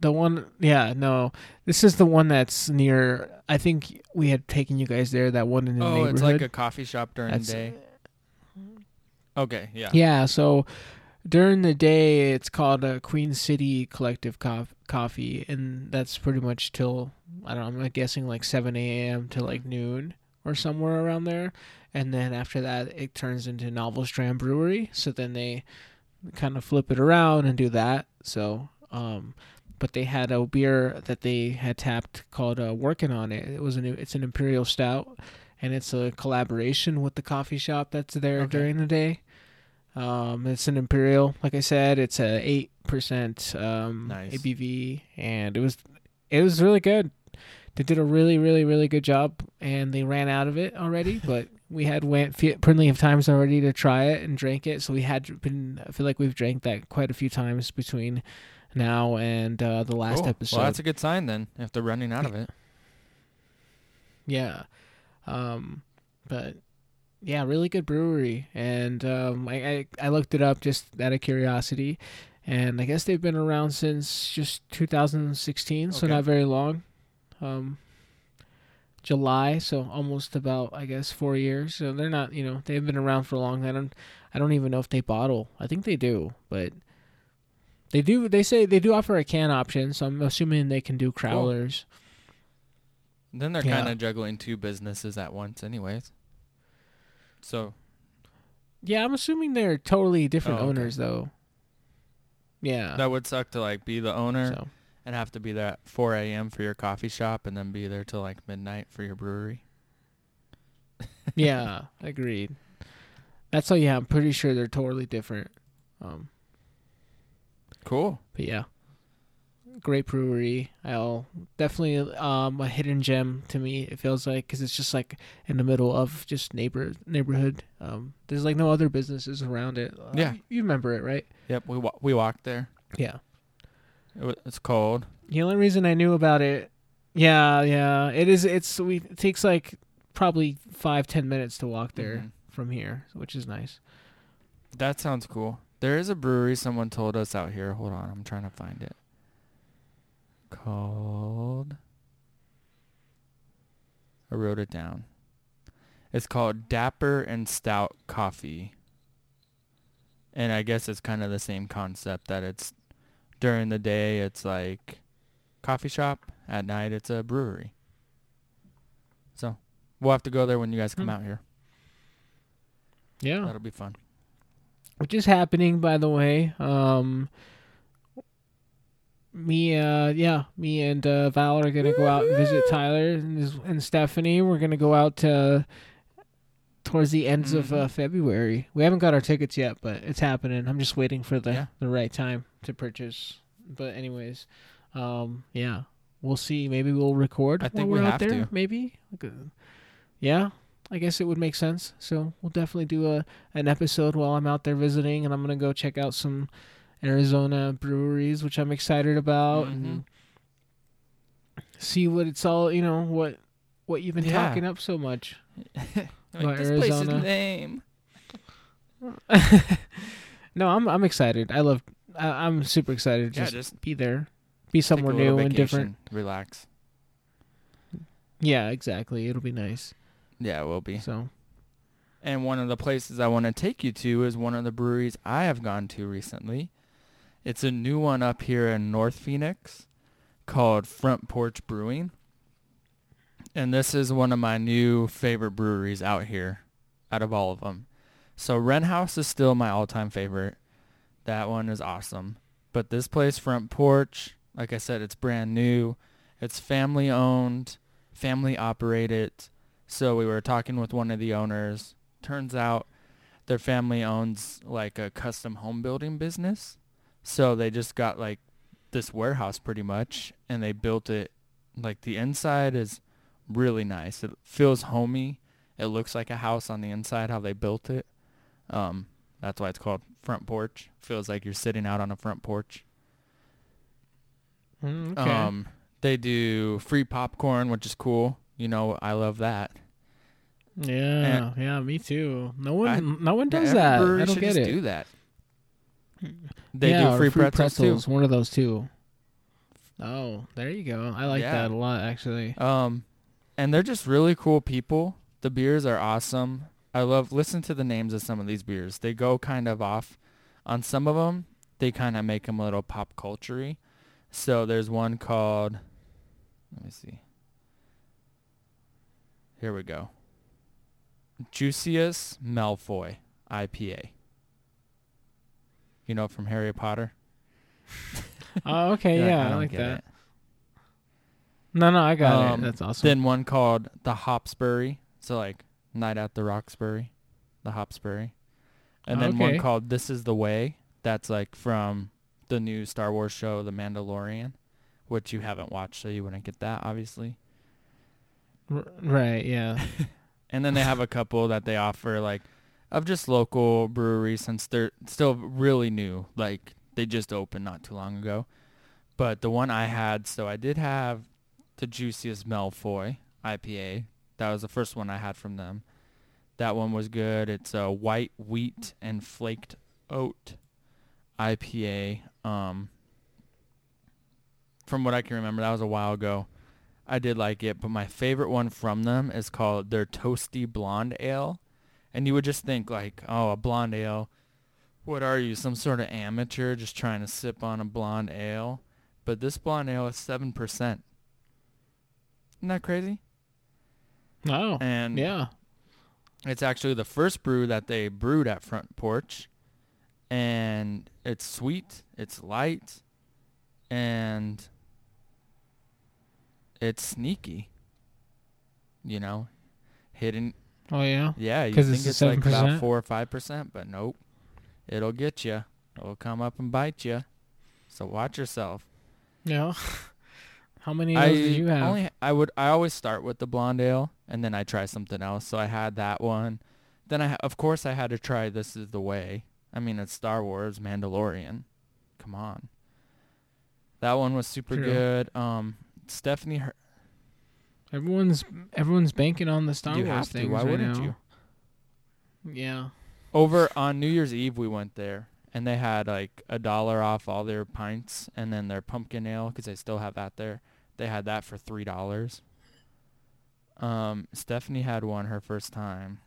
The one yeah, no. This is the one that's near, I think we had taken you guys there, that one in the oh, neighborhood. Oh, it's like a coffee shop during that's, the day. Okay, yeah. Yeah, so during the day it's called a Queen City Collective co- Coffee, and that's pretty much till I don't know, I'm guessing like seven a.m. to like noon or somewhere around there. And then after that, it turns into Novel Strand Brewery. So then they kind of flip it around and do that. So, um, but they had a beer that they had tapped called uh, Working on It. It was an it's an Imperial Stout, and it's a collaboration with the coffee shop that's there okay. during the day. Um, it's an Imperial, like I said. It's a eight percent um, nice. A B V, and it was it was really good. They did a really, really, really good job, and they ran out of it already, but. We had went plenty of times already to try it and drink it, so we had been. I feel like we've drank that quite a few times between now and uh, the last oh, episode. Well, that's a good sign then. If they're running out of it, yeah. Um, but yeah, really good brewery, and um, I, I I looked it up just out of curiosity, and I guess they've been around since just two thousand sixteen, okay. so not very long. Um. July, so almost about, I guess, four years. So they're not, you know, they've been around for long. I don't, I don't even know if they bottle. I think they do, but they do. They say they do offer a can option, so I'm assuming they can do crowlers. Cool. Then they're yeah. kind of juggling two businesses at once, anyways. So, yeah, I'm assuming they're totally different oh, okay. owners, though. Yeah, that would suck to like be the owner. So. And have to be there at four a.m. for your coffee shop and then be there till like midnight for your brewery. Yeah, agreed. That's all, yeah, I'm pretty sure they're totally different. Um, cool. But yeah, great brewery. I'll definitely um, a hidden gem to me, it feels like, because it's just like in the middle of just neighbor neighborhood. Um, there's like no other businesses around it. Uh, yeah. You remember it, right? Yep, we wa- we walked there. Yeah. It's cold. The only reason I knew about it, yeah, yeah, it is. It's we it takes like probably five ten minutes to walk there mm-hmm. from here, which is nice. That sounds cool. There is a brewery someone told us out here. Hold on, I'm trying to find it. Called. I wrote it down. It's called Dapper and Stout Coffee. And I guess it's kind of the same concept that it's. During the day, it's like coffee shop. At night, it's a brewery. So we'll have to go there when you guys come mm. out here. Yeah. That'll be fun. Which is happening, by the way. Um, me, uh, yeah, me and uh, Val are going to go out and visit Tyler and, and Stephanie. We're going to go out to, towards the ends mm-hmm. of uh, February. We haven't got our tickets yet, but it's happening. I'm just waiting for the, yeah. the right time. To purchase, but anyways, um, yeah, we'll see. Maybe we'll record. I think while we're we out have there. To. Maybe, yeah. I guess it would make sense. So we'll definitely do a an episode while I'm out there visiting, and I'm gonna go check out some Arizona breweries, which I'm excited about, mm-hmm. and see what it's all. You know what what you've been yeah. talking up so much. Like, this Arizona. Place is lame. No, I'm I'm excited. I love. I, I'm super excited. Just, yeah, just be there, be somewhere new vacation, and different. Relax. Yeah, exactly. It'll be nice. Yeah, it will be. So, and one of the places I want to take you to is one of the breweries I have gone to recently. It's a new one up here in North Phoenix called Front Porch Brewing. And this is one of my new favorite breweries out here, out of all of them. So Rent House is still my all-time favorite. That one is awesome. But this place, Front Porch, like I said, it's brand new. It's family-owned, family-operated. So we were talking with one of the owners. Turns out their family owns like a custom home building business. So they just got like this warehouse pretty much, and they built it. Like the inside is really nice. It feels homey. It looks like a house on the inside, how they built it. Um, that's why it's called Front Porch. Feels like you're sitting out on a front porch. Mm, okay. Um, they do free popcorn, which is cool. You know, I love that. Yeah, and yeah, me too. No one, I, no one does that. I don't get it. Do that. They yeah, do free, free pretzels, pretzels too. One of those two. Oh, there you go. I like yeah. that a lot, actually. Um, and they're just really cool people. The beers are awesome. I love listen to the names of some of these beers. They go kind of off. On some of them, they kind of make them a little pop culture-y. So there's one called. Let me see. Here we go. Juicius Malfoy I P A. You know, from Harry Potter. Oh, okay, yeah, like, I, I like that. It. No, no, I got um, it. That's awesome. Then one called the Hopsbury, so like Night at the Roxbury, the Hopsbury, and then okay. one called This Is the Way. That's like from the new Star Wars show, The Mandalorian, which you haven't watched, so you wouldn't get that, obviously. R- right. Yeah. And then they have a couple that they offer, like. Of just local breweries, since they're still really new. Like, they just opened not too long ago. But the one I had, so I did have the Juicius Malfoy I P A. That was the first one I had from them. That one was good. It's a white wheat and flaked oat I P A. Um, from what I can remember, that was a while ago. I did like it, but my favorite one from them is called their Toasty Blonde Ale. And you would just think, like, oh, a blonde ale. What are you, some sort of amateur just trying to sip on a blonde ale? But this blonde ale is seven percent. Isn't that crazy? Oh, and yeah. It's actually the first brew that they brewed at Front Porch. And it's sweet. It's light. And it's sneaky. You know, hidden... Oh, yeah? Yeah, you think it's, it's like about four or five percent, but nope. It'll get you. It'll come up and bite you. So watch yourself. Yeah. How many of those do you have? Only, I would. I always start with the blonde ale, and then I try something else. So I had that one. Then, I of course, I had to try This Is the Way. I mean, it's Star Wars, Mandalorian. Come on. That one was super True. good. Um, Stephanie... Her- Everyone's everyone's banking on the Star you Wars thing right now. Why wouldn't you? Yeah. Over on New Year's Eve, we went there, and they had like a dollar off all their pints, and then their pumpkin ale, because they still have that there. They had that for three dollars. Um, Stephanie had one her first time.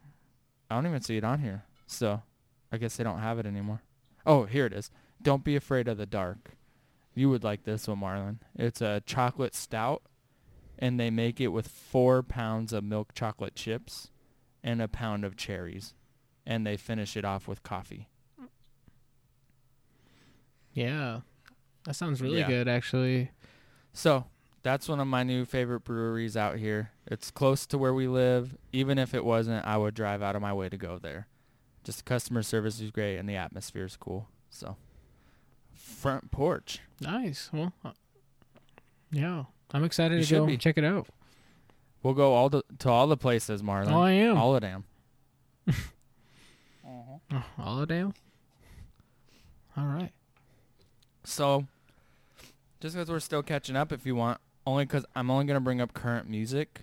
I don't even see it on here, so I guess they don't have it anymore. Oh, here it is. Don't Be Afraid of the Dark. You would like this one, Marlon. It's a chocolate stout. And they make it with four pounds of milk chocolate chips and a pound of cherries. And they finish it off with coffee. Yeah. That sounds really yeah. good, actually. So that's one of my new favorite breweries out here. It's close to where we live. Even if it wasn't, I would drive out of my way to go there. Just the customer service is great, and the atmosphere is cool. So Front Porch. Nice. Well, uh, yeah. I'm excited you to go be. check it out. We'll go all the, to all the places, Marlon. Oh, I am. All of them. uh-huh. All of them? All right. So, just because we're still catching up, if you want, only because I'm only going to bring up current music.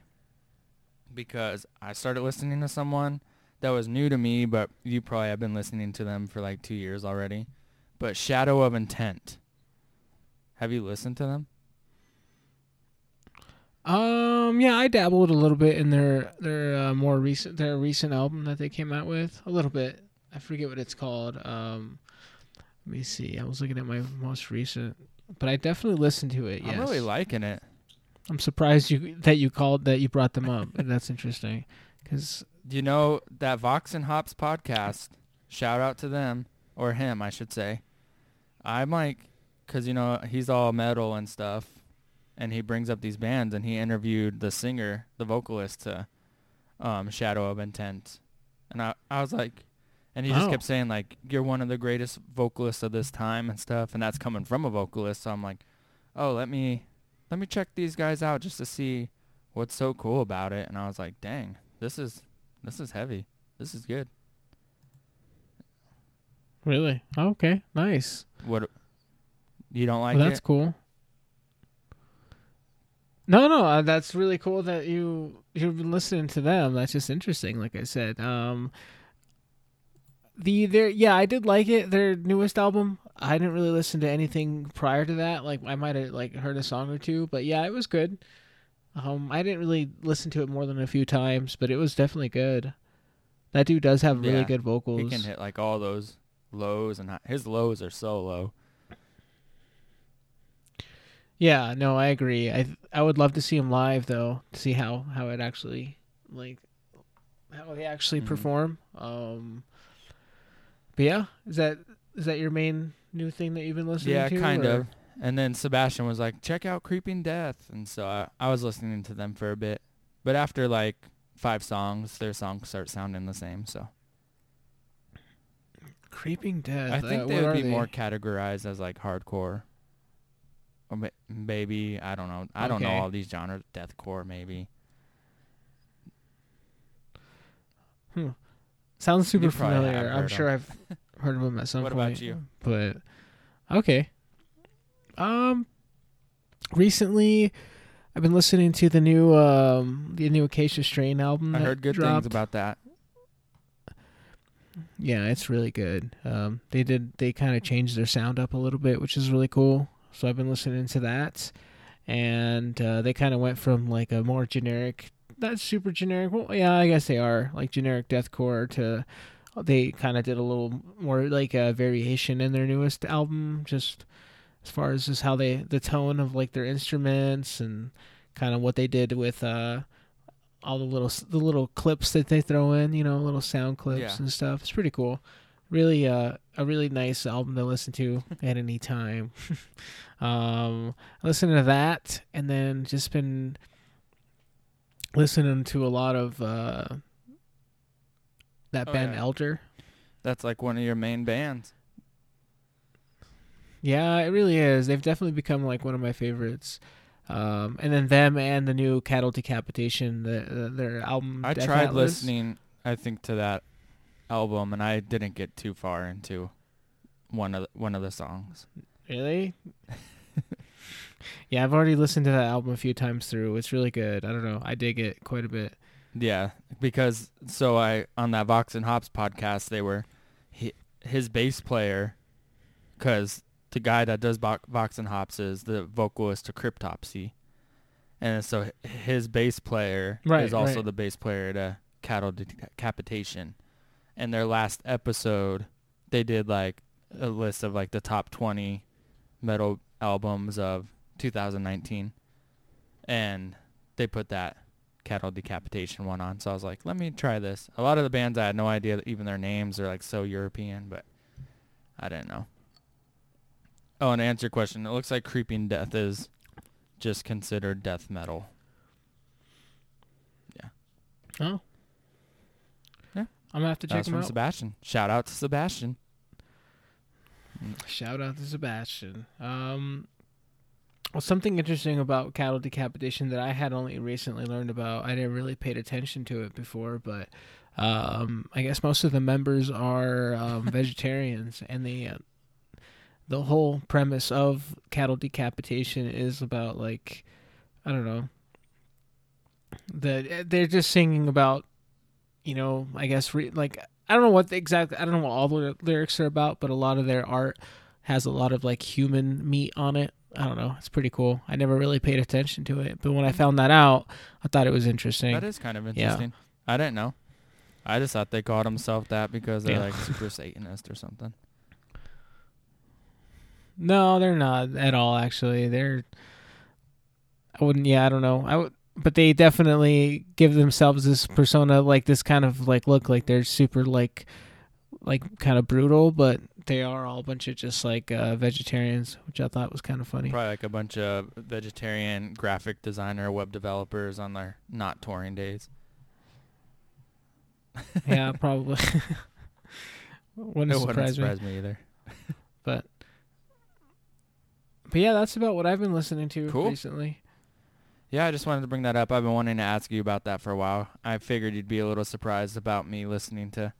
because I started listening to someone that was new to me, but you probably have been listening to them for like two years already. But Shadow of Intent. Have you listened to them? Um, yeah, I dabbled a little bit in their their uh, more recent their recent album that they came out with. A little bit. I forget what it's called. Um, let me see. I was looking at my most recent, but I definitely listened to it. Yes. I'm really liking it. I'm surprised you that you called that you brought them up. That's interesting, because you know that Vox and Hops podcast. Shout out to them, or him, I should say. I'm like, because you know he's all metal and stuff, and he brings up these bands, and he interviewed the singer, the vocalist to um, Shadow of Intent, and I I was like. And he wow. just kept saying, like, you're one of the greatest vocalists of this time and stuff. And that's coming from a vocalist. So I'm like, oh, let me let me check these guys out just to see what's so cool about it. And I was like, dang, this is this is heavy. This is good. Really? Okay. Nice. What? You don't like well, that's it? That's cool. No, no. Uh, that's really cool that you, you've been listening to them. That's just interesting, like I said. Um The there yeah I did like it, their newest album. I didn't really listen to anything prior to that. Like I might have like heard a song or two, but yeah, it was good. Um, I didn't really listen to it more than a few times, but it was definitely good. That dude does have really yeah, good vocals. He can hit like all those lows, and high. His lows are so low. Yeah, no, I agree. I I would love to see him live though, to see how how it actually like how they actually mm-hmm. perform. Um. But yeah, is that is that your main new thing that you've been listening yeah, to? Yeah, kind or? of. And then Sebastian was like, check out Creeping Death. And so I, I was listening to them for a bit. But after like five songs, their songs start sounding the same. So Creeping Death. I think uh, they would be they? more categorized as like hardcore. Or maybe, I don't know. I okay. don't know all these genres. Deathcore maybe. Hmm. Sounds super familiar. I'm sure I've heard of them at some point. What about you? But okay. Um, recently, I've been listening to the new um the new Acacia Strain album. I heard good things about that. Yeah, it's really good. Um, they did they kind of changed their sound up a little bit, which is really cool. So I've been listening to that, and uh, they kind of went from like a more generic. That's super generic. Well, yeah, I guess they are like generic deathcore to they kind of did a little more like a variation in their newest album, just as far as just how they the tone of like their instruments and kind of what they did with uh, all the little the little clips that they throw in, you know, little sound clips yeah. and stuff. It's pretty cool. Really, uh, a really nice album to listen to at any time. um, I listened to that and then just been. Listening to a lot of uh, that oh, band yeah. Elder. That's like one of your main bands. Yeah, it really is. They've definitely become like one of my favorites. Um, and then them and the new Cattle Decapitation, the, uh, their album. I Death tried Atlas. listening, I think, to that album, and I didn't get too far into one of the, one of the songs. Really? Yeah, I've already listened to that album a few times through. It's really good. I don't know. I dig it quite a bit. Yeah, because so I on that Vox and Hops podcast, they were he, his bass player, because the guy that does bo- Vox and Hops is the vocalist to Cryptopsy. And so his bass player right, is also right. the bass player to Cattle Decapitation. And their last episode, they did like a list of like the top twenty metal albums of two thousand nineteen, and they put that Cattle Decapitation one on, so I was like, let me try this. A lot of the bands I had no idea that even their names are like so European, but I didn't know. Oh, and to answer your question, it looks like Creeping Death is just considered death metal. Yeah. Oh. Yeah. I'm gonna have to check them out. That was from Sebastian. Shout out to Sebastian. Shout out to Sebastian. Um Well, something interesting about Cattle Decapitation that I had only recently learned about. I didn't really pay attention to it before, but um, I guess most of the members are um, vegetarians, and the uh, the whole premise of Cattle Decapitation is about like I don't know, that they're just singing about, you know, I guess re- like I don't know what exactly I don't know what all the lyrics are about, but a lot of their art has a lot of like human meat on it. I don't know. It's pretty cool. I never really paid attention to it, but when I found that out, I thought it was interesting. That is kind of interesting. Yeah. I didn't know. I just thought they called themselves that because they're yeah. like super Satanist or something. No, they're not at all. Actually, they're. I wouldn't. Yeah, I don't know. I would, but they definitely give themselves this persona, like this kind of like look, like they're super like, like kind of brutal, but they are all a bunch of just like uh, vegetarians, which I thought was kind of funny. Probably like a bunch of vegetarian graphic designer, web developers on their not touring days. Yeah, probably. Wouldn't it surprise wouldn't surprise me, me either. But. But yeah, that's about what I've been listening to cool. recently. Yeah, I just wanted to bring that up. I've been wanting to ask you about that for a while. I figured you'd be a little surprised about me listening to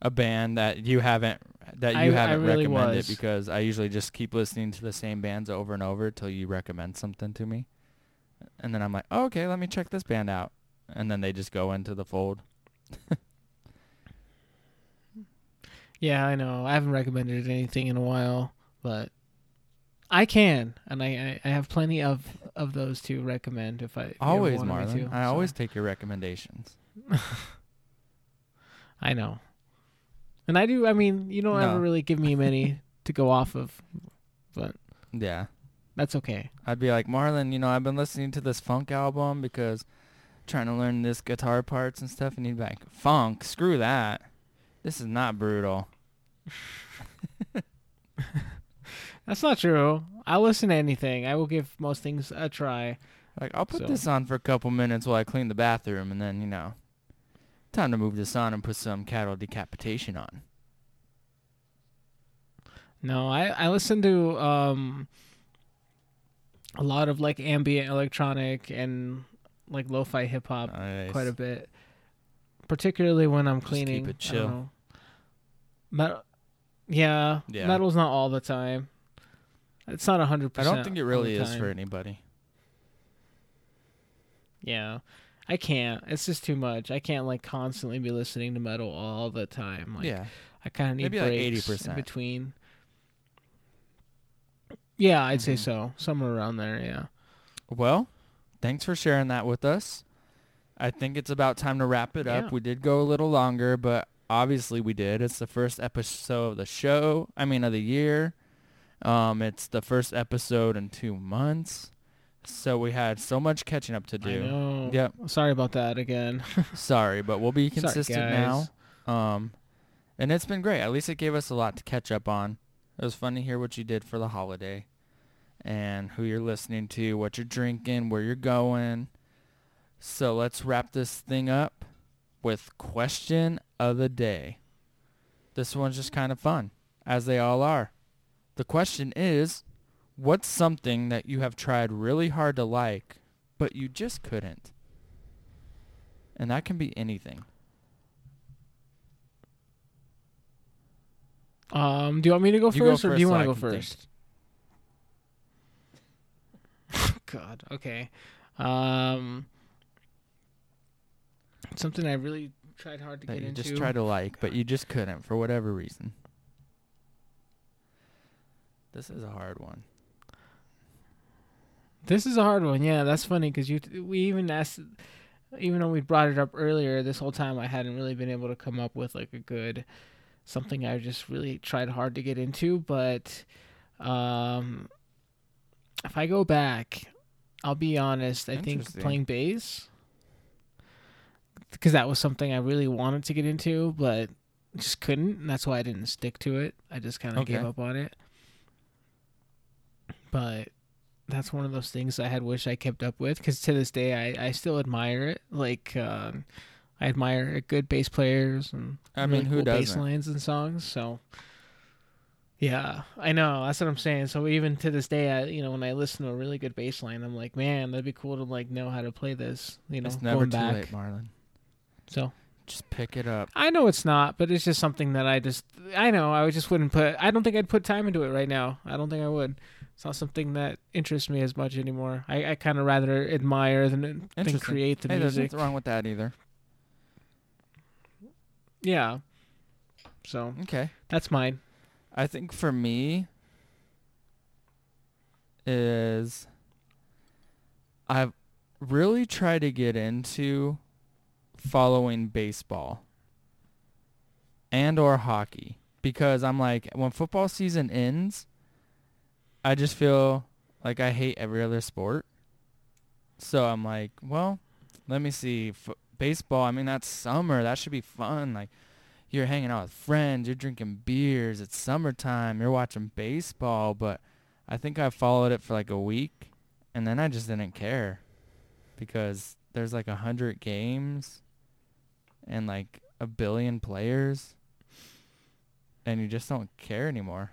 a band that you haven't that you I, haven't I really recommended was. Because I usually just keep listening to the same bands over and over till you recommend something to me. And then I'm like, oh, okay, let me check this band out. And then they just go into the fold. Yeah, I know. I haven't recommended anything in a while, but I can, and I, I have plenty of, of those to recommend if I if always Marlon. Me to, I so. Always take your recommendations. I know, and I do. I mean, you don't no. ever really give me many to go off of, but yeah, that's okay. I'd be like, Marlon, you know, I've been listening to this funk album because I'm trying to learn this guitar parts and stuff, and he'd be like, funk, screw that. This is not brutal. That's not true. I'll listen to anything. I will give most things a try. Like, I'll put so. this on for a couple minutes while I clean the bathroom, and then, you know, time to move this on and put some Cattle Decapitation on. No, I, I listen to um a lot of, like, ambient electronic and, like, lo-fi hip-hop nice. Quite a bit, particularly when I'm just cleaning. Keep it chill. I don't know. Metal, yeah, yeah, metal's not all the time. It's not one hundred percent. I don't think it really is for anybody. Yeah. I can't. It's just too much. I can't, like, constantly be listening to metal all the time. Like, yeah. I kind of need maybe breaks like eighty percent. In between. Yeah, I'd mm-hmm. say so. Somewhere around there, yeah. Well, thanks for sharing that with us. I think it's about time to wrap it up. Yeah. We did go a little longer, but obviously we did. It's the first episode of the show. I mean, of the year. Um, it's the first episode in two months, so we had so much catching up to do. I know. Yep. Sorry about that again. Sorry, but we'll be consistent Sorry, now. Um, and it's been great. At least it gave us a lot to catch up on. It was fun to hear what you did for the holiday and who you're listening to, what you're drinking, where you're going. So let's wrap this thing up with question of the day. This one's just kind of fun, as they all are. The question is, what's something that you have tried really hard to like, but you just couldn't? And that can be anything. Um, do you want me to go, first, go first, or do you so want to go first? God, okay. Um, something I really tried hard to that get you into. You just tried to like, but you just couldn't for whatever reason. This is a hard one. This is a hard one. Yeah, that's funny because you t- we even asked, even though we brought it up earlier, this whole time I hadn't really been able to come up with like a good something I just really tried hard to get into. But um, if I go back, I'll be honest. I think playing bass, because that was something I really wanted to get into, but just couldn't. And that's why I didn't stick to it. I just kind of okay. gave up on it. But that's one of those things I had wished I kept up with because to this day I, I still admire it. Like um, I admire good bass players and I mean, really who cool doesn't? Bass lines and songs. So yeah, I know that's what I'm saying. So even to this day, I you know when I listen to a really good bass line, I'm like, man, that'd be cool to like know how to play this. You know, it's never going too back. Late, Marlon. So Just pick it up. I know it's not, but it's just something that I just, I know, I just wouldn't put, I don't think I'd put time into it right now. I don't think I would. It's not something that interests me as much anymore. I, I kind of rather admire than, than create the hey, music. There's nothing wrong with that either. Yeah. So. Okay. That's mine. I think for me is I've really tried to get into following baseball and or hockey, because I'm like, when football season ends, I just feel like I hate every other sport. So I'm like, well, let me see. F- baseball, I mean, that's summer. That should be fun. Like, you're hanging out with friends. You're drinking beers. It's summertime. You're watching baseball. But I think I followed it for like a week, and then I just didn't care because there's like one hundred games and like a billion players, and you just don't care anymore.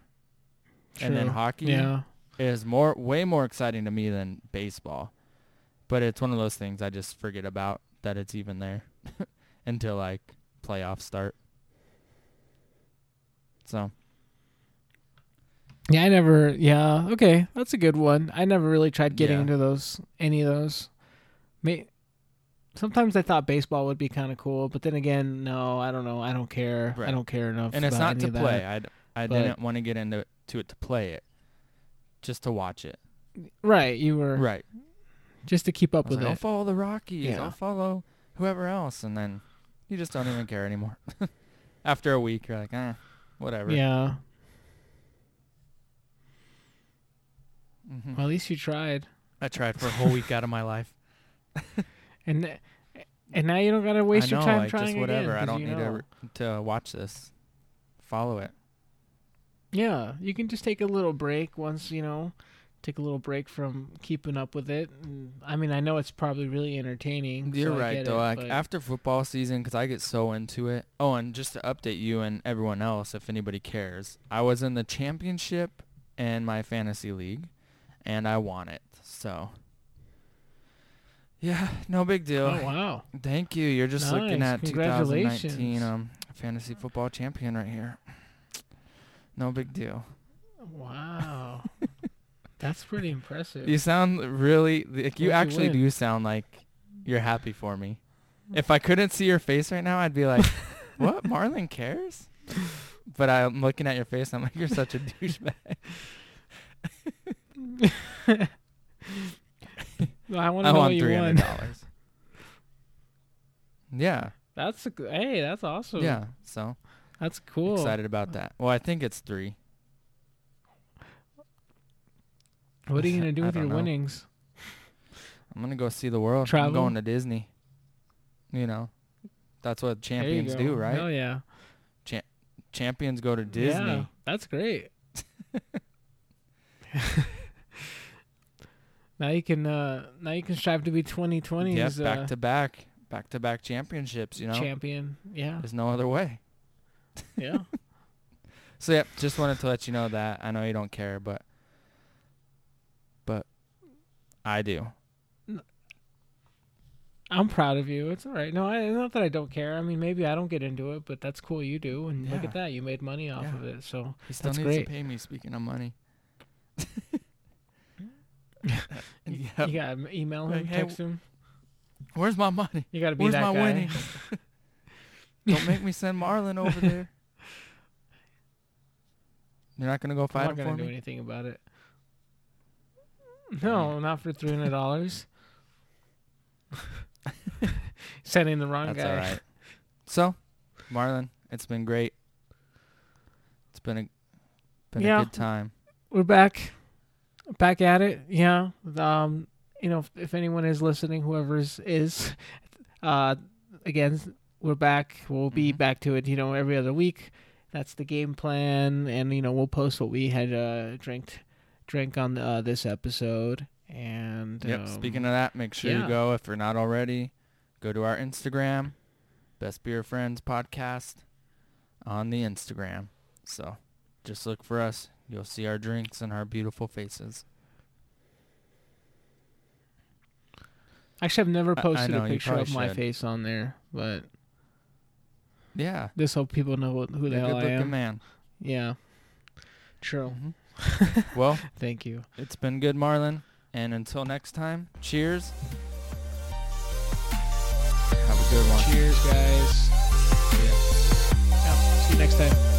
True. And then hockey yeah. is more, way more exciting to me than baseball. But it's one of those things I just forget about that it's even there until like playoffs start. So. Yeah, I never. Yeah, okay, that's a good one. I never really tried getting yeah. into those, any of those. May, sometimes I thought baseball would be kind of cool, but then again, no, I don't know. I don't care. Right. I don't care enough. And it's about not to play. That, I I didn't want to get into it, to it to play it, just to watch it. Right, you were right. Just to keep up with like, it. I'll follow the Rockies. Yeah. I'll follow whoever else, and then you just don't even care anymore. After a week, you're like, eh, whatever. Yeah. Mm-hmm. Well, at least you tried. I tried for a whole week out of my life. and and now you don't got to waste I know, your time like trying just whatever. Again. I don't need know. to to watch this. Follow it. Yeah, you can just take a little break once, you know, take a little break from keeping up with it. And, I mean, I know it's probably really entertaining. You're so right, though. It, like, after football season, because I get so into it. Oh, and just to update you and everyone else, if anybody cares, I was in the championship in my fantasy league. And I want it, so. Yeah, no big deal. Oh, wow. Thank you. You're just nice. Looking at twenty nineteen um, fantasy football champion right here. No big deal. Wow. That's pretty impressive. You sound really, like, you actually you do sound like you're happy for me. If I couldn't see your face right now, I'd be like, what, Marlon cares? But I'm looking at your face, and I'm like, you're such a douchebag. Well, I want to know what you won. Yeah, that's a, hey, that's awesome. Yeah, so that's cool. Excited about that. Well, I think it's three. What are you gonna do with your know. winnings? I'm gonna go see the world. Travel? I'm going to Disney. You know, that's what champions do, right? Oh yeah, Cha- champions go to Disney. Yeah, that's great. Now you can uh, now you can strive to be twenty twenty. Yes, back uh, to back, back to back championships. You know, champion. Yeah, there's no other way. Yeah. So yeah, just wanted to let you know that I know you don't care, but but I do. I'm proud of you. It's all right. No, I, not that I don't care. I mean, maybe I don't get into it, but that's cool. You do, and yeah. Look at that. You made money off yeah. of it, so he still that's needs great. To pay me. Speaking of money. You, yep. you gotta email him, like, text hey, him. Where's my money? You gotta be where's that my guy. Winning? Don't make me send Marlon over there. You're not gonna go fight him for me? I'm not gonna do anything about it. No, not for three hundred dollars. Sending the wrong That's guy. That's all right. So, Marlon, it's been great. It's been a been yeah. a good time. We're back. Back at it, yeah. Um, you know, if, if anyone is listening, whoever is, is uh, again, we're back. We'll be mm-hmm. back to it, you know, every other week. That's the game plan, and, you know, we'll post what we had uh, drank, drank on uh, this episode. And yep. Um, speaking of that, make sure yeah. you go, if you're not already, go to our Instagram, Best Beer Friends Podcast on the Instagram. So just look for us. You'll see our drinks and our beautiful faces. Actually, I've never posted I, I know, a picture of should. my face on there, but Yeah. Just so people know what, who the hell I am. You're a good-looking man. Yeah. True. Mm-hmm. Well. Thank you. It's been good, Marlon. And until next time, cheers. Have a good one. Cheers, guys. Yeah. Yeah. See you next time.